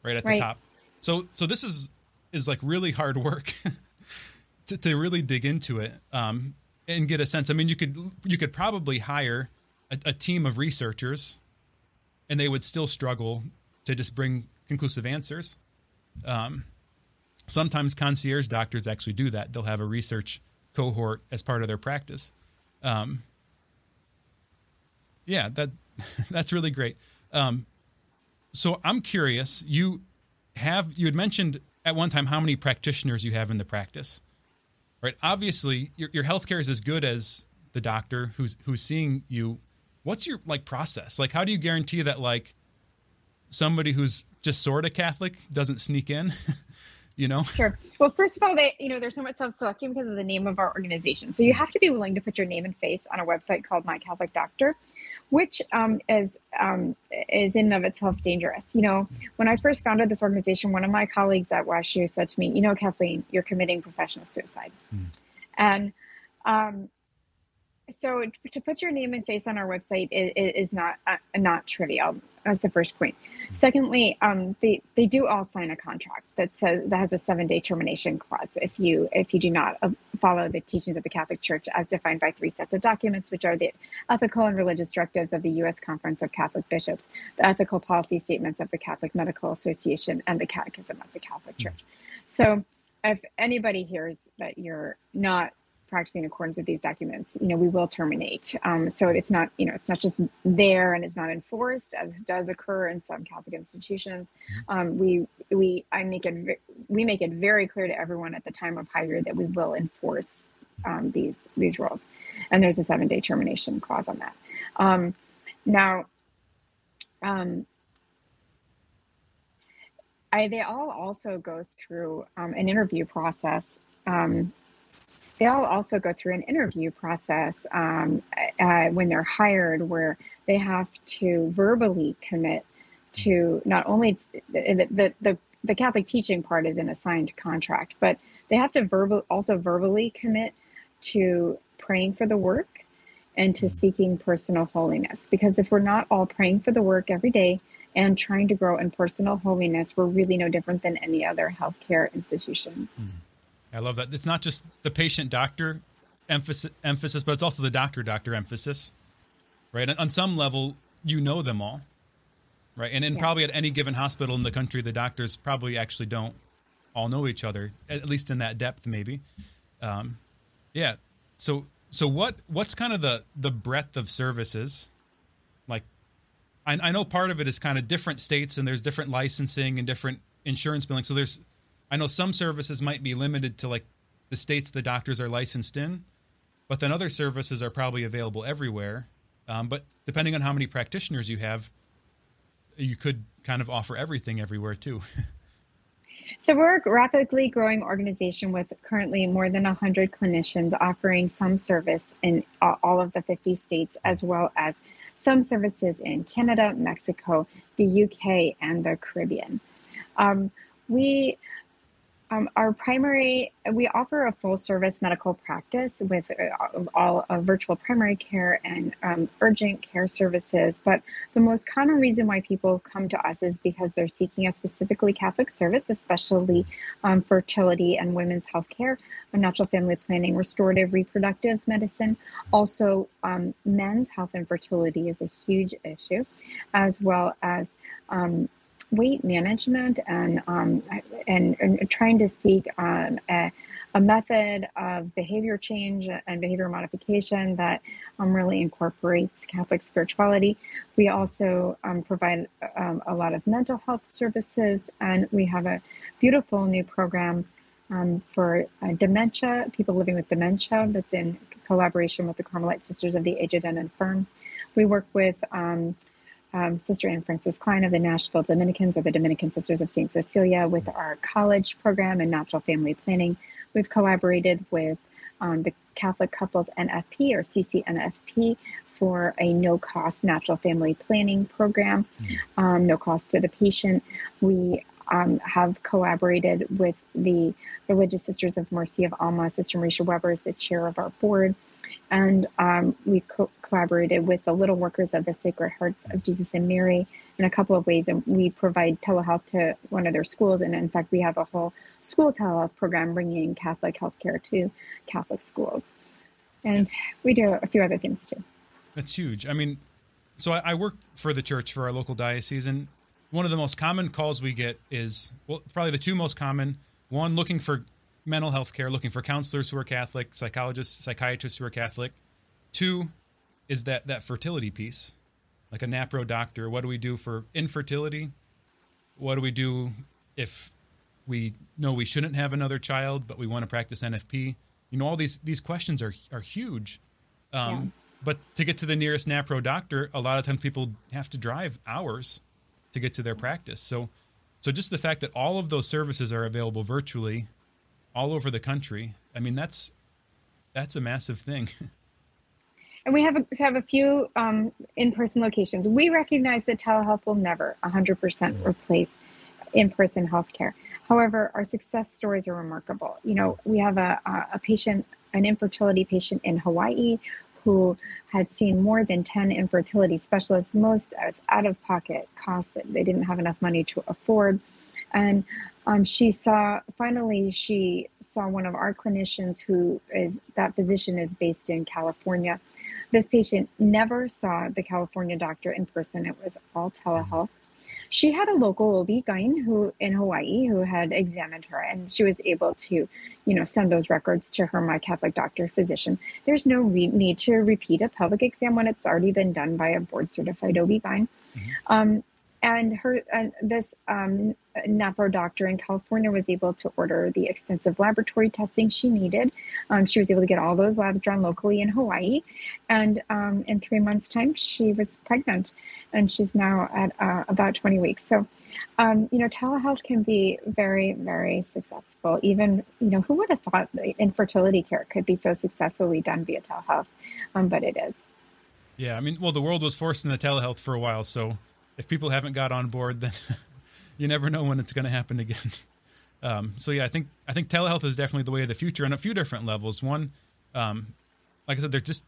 right at right. the top. So so this is, is like really hard work to, to really dig into it um, and get a sense. I mean, you could you could probably hire a, a team of researchers and they would still struggle to just bring conclusive answers. Um, sometimes concierge doctors actually do that. They'll have a research cohort as part of their practice. Um, yeah, that that's really great. Um, so I'm curious, you have, you had mentioned at one time how many practitioners you have in the practice, right? Obviously your, your healthcare is as good as the doctor who's, who's seeing you. What's your like process? Like, how do you guarantee that like somebody who's just sort of Catholic doesn't sneak in, you know? Sure. Well, first of all, they, you know, they're somewhat self-selecting because of the name of our organization. So you have to be willing to put your name and face on a website called My Catholic Doctor, which um, is um, is in and of itself dangerous. You know, when I first founded this organization, one of my colleagues at WashU said to me, you know, Kathleen, you're committing professional suicide. Mm. And um, so to put your name and face on our website is, is not uh, not trivial. That's the first point. Secondly, um, they, they do all sign a contract that says that has a seven-day termination clause if you if you do not follow the teachings of the Catholic Church as defined by three sets of documents, which are the ethical and religious directives of the U S Conference of Catholic Bishops, the ethical policy statements of the Catholic Medical Association, and the Catechism of the Catholic Church. So if anybody hears that you're not practicing in accordance with these documents, you know, we will terminate. Um, so it's not, you know, it's not just there and it's not enforced as does occur in some Catholic institutions. Um, we, we, I make it, we make it very clear to everyone at the time of hire that we will enforce um, these, these rules. And there's a seven day termination clause on that. Um, now, um, I, they all also go through um, an interview process. Um, They all also go through an interview process um, uh, when they're hired, where they have to verbally commit to not only the the, the the Catholic teaching part is an assigned contract, but they have to verbal also verbally commit to praying for the work and to seeking personal holiness. Because if we're not all praying for the work every day and trying to grow in personal holiness, we're really no different than any other healthcare institution. Mm. I love that. It's not just the patient-doctor emphasis, emphasis, but it's also the doctor-doctor emphasis, right? And on some level, you know them all, right? And, and yeah. probably at any given hospital in the country, the doctors probably actually don't all know each other, at least in that depth, maybe. Um, yeah. So so what what's kind of the, the breadth of services? Like, I, I know part of it is kind of different states, and there's different licensing and different insurance billing. So there's... I know some services might be limited to like the states the doctors are licensed in, but then other services are probably available everywhere. Um, but depending on how many practitioners you have, you could kind of offer everything everywhere too. So we're a rapidly growing organization with currently more than one hundred clinicians offering some service in all of the fifty states, as well as some services in Canada, Mexico, the U K, and the Caribbean. Um, we... Um, our primary, we offer a full service medical practice with uh, all uh, virtual primary care and um, urgent care services. But the most common reason why people come to us is because they're seeking a specifically Catholic service, especially um, fertility and women's health care, natural family planning, restorative reproductive medicine. Also, um, men's health and fertility is a huge issue, as well as um weight management and um, and, and trying to seek um, a, a method of behavior change and behavior modification that um, really incorporates Catholic spirituality. We also um, provide um, a lot of mental health services, and we have a beautiful new program um, for uh, dementia, people living with dementia, that's in collaboration with the Carmelite Sisters of the Aged and Infirm. We work with um, Um, Sister Anne Frances Klein of the Nashville Dominicans or the Dominican Sisters of Saint Cecilia with our college program and natural family planning. We've collaborated with um, the Catholic Couples N F P or C C N F P for a no-cost natural family planning program, um, no cost to the patient. We um, have collaborated with the Religious Sisters of Mercy of Alma. Sister Marisha Weber is the chair of our board. And um, we've co- collaborated with the Little Workers of the Sacred Hearts of Jesus and Mary in a couple of ways. And we provide telehealth to one of their schools. And in fact, we have a whole school telehealth program bringing Catholic healthcare to Catholic schools. And yeah. we do a few other things, too. That's huge. I mean, so I, I work for the church for our local diocese. And one of the most common calls we get is, well, probably the two most common. One, looking for mental health care, looking for counselors who are Catholic, psychologists, psychiatrists who are Catholic. Two is that, that fertility piece, like a NAPRO doctor. What do we do for infertility? What do we do if we know we shouldn't have another child, but we want to practice N F P? You know, all these these questions are are huge. Um, yeah. But to get to the nearest NAPRO doctor, a lot of times people have to drive hours to get to their practice. So, so just the fact that all of those services are available virtually all over the country. I mean, that's that's a massive thing. And we have a, have a few um, in-person locations. We recognize that telehealth will never one hundred percent mm-hmm. replace in-person healthcare. However, our success stories are remarkable. You know, we have a, a patient, an infertility patient in Hawaii who had seen more than ten infertility specialists, most out-of-pocket costs that they didn't have enough money to afford. And um, she saw, finally, she saw one of our clinicians who is, that physician is based in California. This patient never saw the California doctor in person. It was all telehealth. She had a local O B G Y N who in Hawaii who had examined her, and she was able to, you know, send those records to her My Catholic Doctor physician. There's no re- need to repeat a pelvic exam when it's already been done by a board-certified O B G Y N. Mm-hmm. Um, And her, uh, this um, NAPRO doctor in California was able to order the extensive laboratory testing she needed. Um, she was able to get all those labs drawn locally in Hawaii. And um, in three months' time, she was pregnant. And she's now at uh, about twenty weeks. So, um, you know, telehealth can be very, very successful. Even, you know, who would have thought that infertility care could be so successfully done via telehealth? Um, but it is. Yeah, I mean, well, the world was forced into telehealth for a while, so if people haven't got on board, then you never know when it's going to happen again. Um, so yeah, I think I think telehealth is definitely the way of the future on a few different levels. One, um, like I said, there just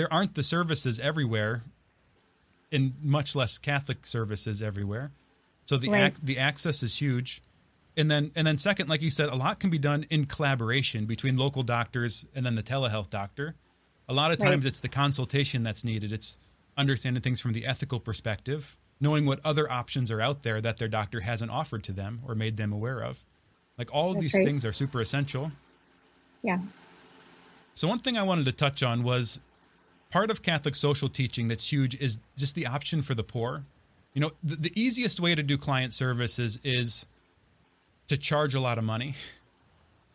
there aren't the services everywhere, and much less Catholic services everywhere. So the right. ac- the access is huge, and then and then second, like you said, a lot can be done in collaboration between local doctors and then the telehealth doctor. A lot of times, right. it's the consultation that's needed. It's understanding things from the ethical perspective, knowing what other options are out there that their doctor hasn't offered to them or made them aware of. Like all of That's these right. things are super essential. Yeah. So one thing I wanted to touch on was part of Catholic social teaching that's huge is just the option for the poor. You know, the, the easiest way to do client services is to charge a lot of money.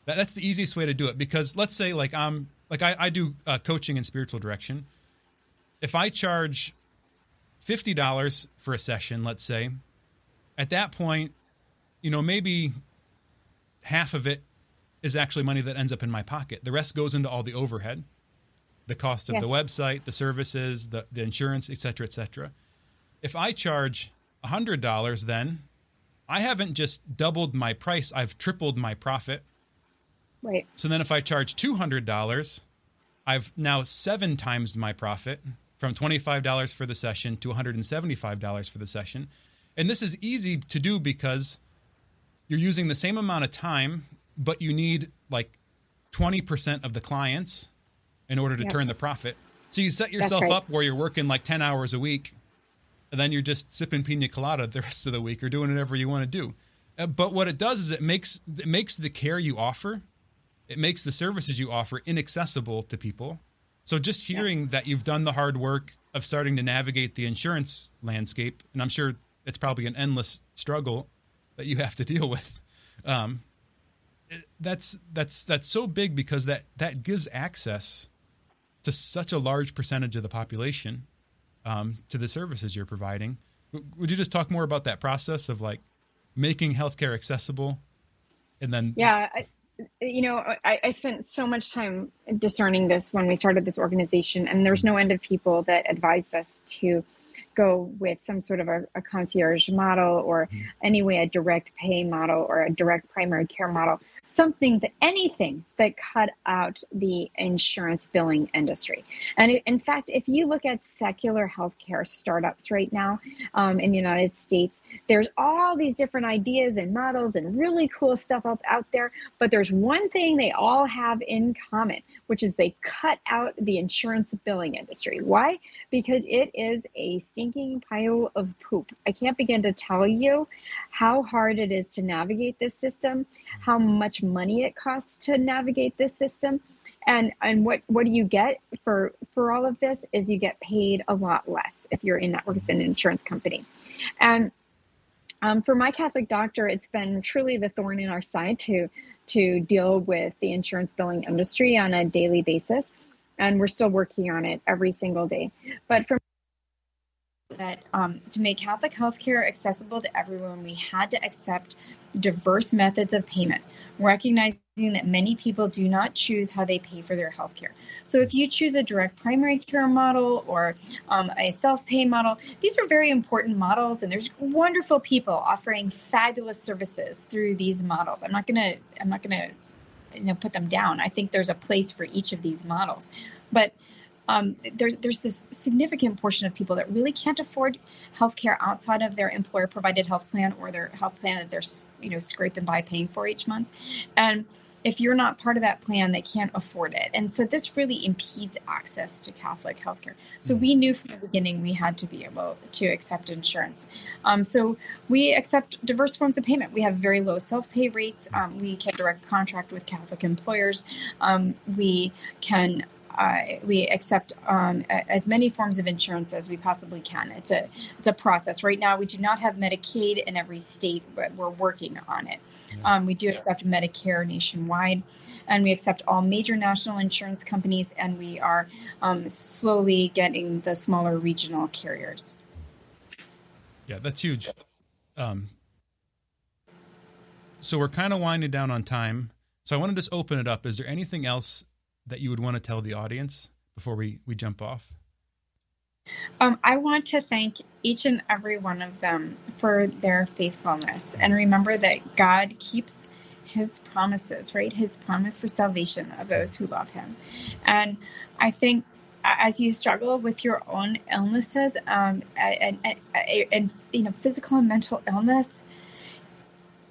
That, that's the easiest way to do it, because let's say like I'm like I, I do uh, coaching and spiritual direction. If I charge fifty dollars for a session, let's say, at that point, you know, maybe half of it is actually money that ends up in my pocket. The rest goes into all the overhead, the cost of yeah. the website, the services, the, the insurance, et cetera, et cetera. If I charge one hundred dollars, then I haven't just doubled my price. I've tripled my profit. Right. So then if I charge two hundred dollars, I've now seven times my profit, from twenty-five dollars for the session to one hundred seventy-five dollars for the session. And this is easy to do because you're using the same amount of time, but you need like twenty percent of the clients in order to yep. turn the profit. So you set yourself right. up where you're working like ten hours a week, and then you're just sipping pina colada the rest of the week or doing whatever you want to do. But what it does is it makes it makes the care you offer It makes the services you offer inaccessible to people. So just hearing yeah. that you've done the hard work of starting to navigate the insurance landscape, and I'm sure it's probably an endless struggle that you have to deal with. Um, that's that's that's so big because that that gives access to such a large percentage of the population um, to the services you're providing. Would you just talk more about that process of like making healthcare accessible, and then yeah. I- You know, I, I spent so much time discerning this when we started this organization, and there's no end of people that advised us to go with some sort of a, a concierge model, or mm-hmm. anyway, a direct pay model or a direct primary care model, something that anything that cut out the insurance billing industry. And in fact, if you look at secular healthcare startups right now um, in the United States, there's all these different ideas and models and really cool stuff up out there. But there's one thing they all have in common, which is they cut out the insurance billing industry. Why? Because it is a stinking pile of poop. I can't begin to tell you how hard it is to navigate this system, how much money it costs to navigate this system. And and what, what do you get for, for all of this is you get paid a lot less if you're in network with an insurance company. And um, for My Catholic Doctor, it's been truly the thorn in our side to, to deal with the insurance billing industry on a daily basis. And we're still working on it every single day. But from that um, to make Catholic healthcare accessible to everyone, we had to accept diverse methods of payment, recognizing that many people do not choose how they pay for their healthcare. So if you choose a direct primary care model or um, a self-pay model, these are very important models, and there's wonderful people offering fabulous services through these models. I'm not gonna, I'm not gonna, you know, put them down. I think there's a place for each of these models, but. Um, there's there's this significant portion of people that really can't afford healthcare outside of their employer-provided health plan or their health plan that they're, you know, scraping by paying for each month. And if you're not part of that plan, they can't afford it. And so this really impedes access to Catholic healthcare. So we knew from the beginning we had to be able to accept insurance. Um, so we accept diverse forms of payment. We have very low self-pay rates. Um, we can direct contract with Catholic employers. Um, we can... Uh, we accept um, as many forms of insurance as we possibly can. It's a it's a process. Right now, we do not have Medicaid in every state, but we're working on it. Um, we do accept Medicare nationwide, and we accept all major national insurance companies, and we are um, slowly getting the smaller regional carriers. Yeah, that's huge. Um, so we're kind of winding down on time. So I want to just open it up. Is there anything else that you would want to tell the audience before we, we jump off? Um, I want to thank each and every one of them for their faithfulness. And remember that God keeps his promises, right? His promise for salvation of those who love him. And I think as you struggle with your own illnesses um, and, and, and, you know, physical and mental illness,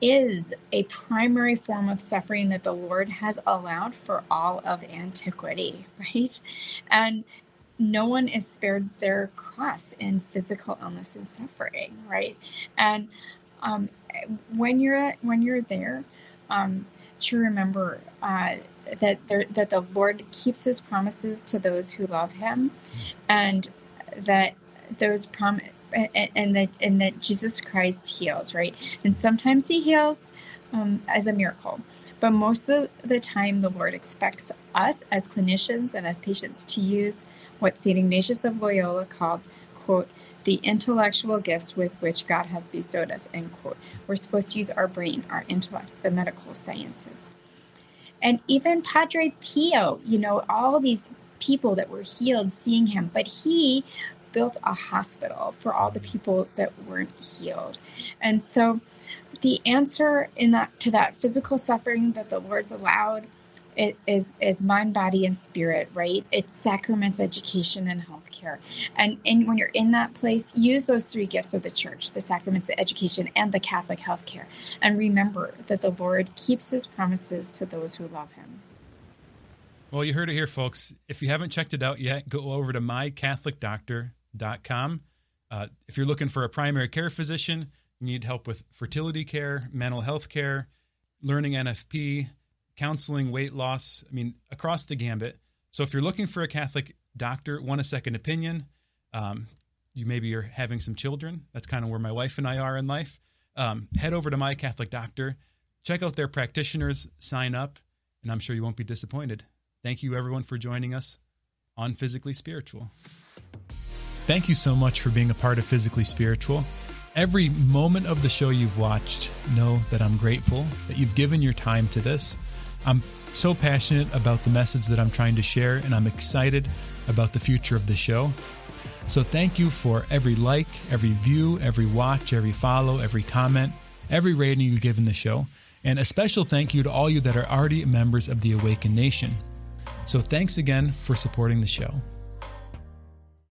is a primary form of suffering that the Lord has allowed for all of antiquity, right? And no one is spared their cross in physical illness and suffering, right? And um, when you're when you're there, um, to remember uh, that there, that the Lord keeps his promises to those who love him, and that those promises. And, and that and that Jesus Christ heals, right? And sometimes he heals um, as a miracle. But most of the time, the Lord expects us as clinicians and as patients to use what Saint Ignatius of Loyola called, quote, the intellectual gifts with which God has bestowed us, end quote. We're supposed to use our brain, our intellect, the medical sciences. And even Padre Pio, you know, all these people that were healed seeing him, but he built a hospital for all the people that weren't healed. And so the answer in that to that physical suffering that the Lord's allowed it is is mind, body, and spirit, right? It's sacraments, education, and healthcare. And, and when you're in that place, use those three gifts of the church, the sacraments, the education, and the Catholic healthcare. And remember that the Lord keeps his promises to those who love him. Well, you heard it here, folks. If you haven't checked it out yet, go over to my catholic doctor dot com. .com. Uh, if you're looking for a primary care physician, you need help with fertility care, mental health care, learning N F P, counseling, weight loss, I mean, across the gambit. So if you're looking for a Catholic doctor, want a second opinion, um, you maybe you're having some children. That's kind of where my wife and I are in life. Um, head over to My Catholic Doctor, check out their practitioners, sign up, and I'm sure you won't be disappointed. Thank you, everyone, for joining us on Physically Spiritual. Thank you so much for being a part of Physically Spiritual. Every moment of the show you've watched, know that I'm grateful that you've given your time to this. I'm so passionate about the message that I'm trying to share, and I'm excited about the future of the show. So thank you for every like, every view, every watch, every follow, every comment, every rating you give in the show. And a special thank you to all you that are already members of the Awaken Nation. So thanks again for supporting the show.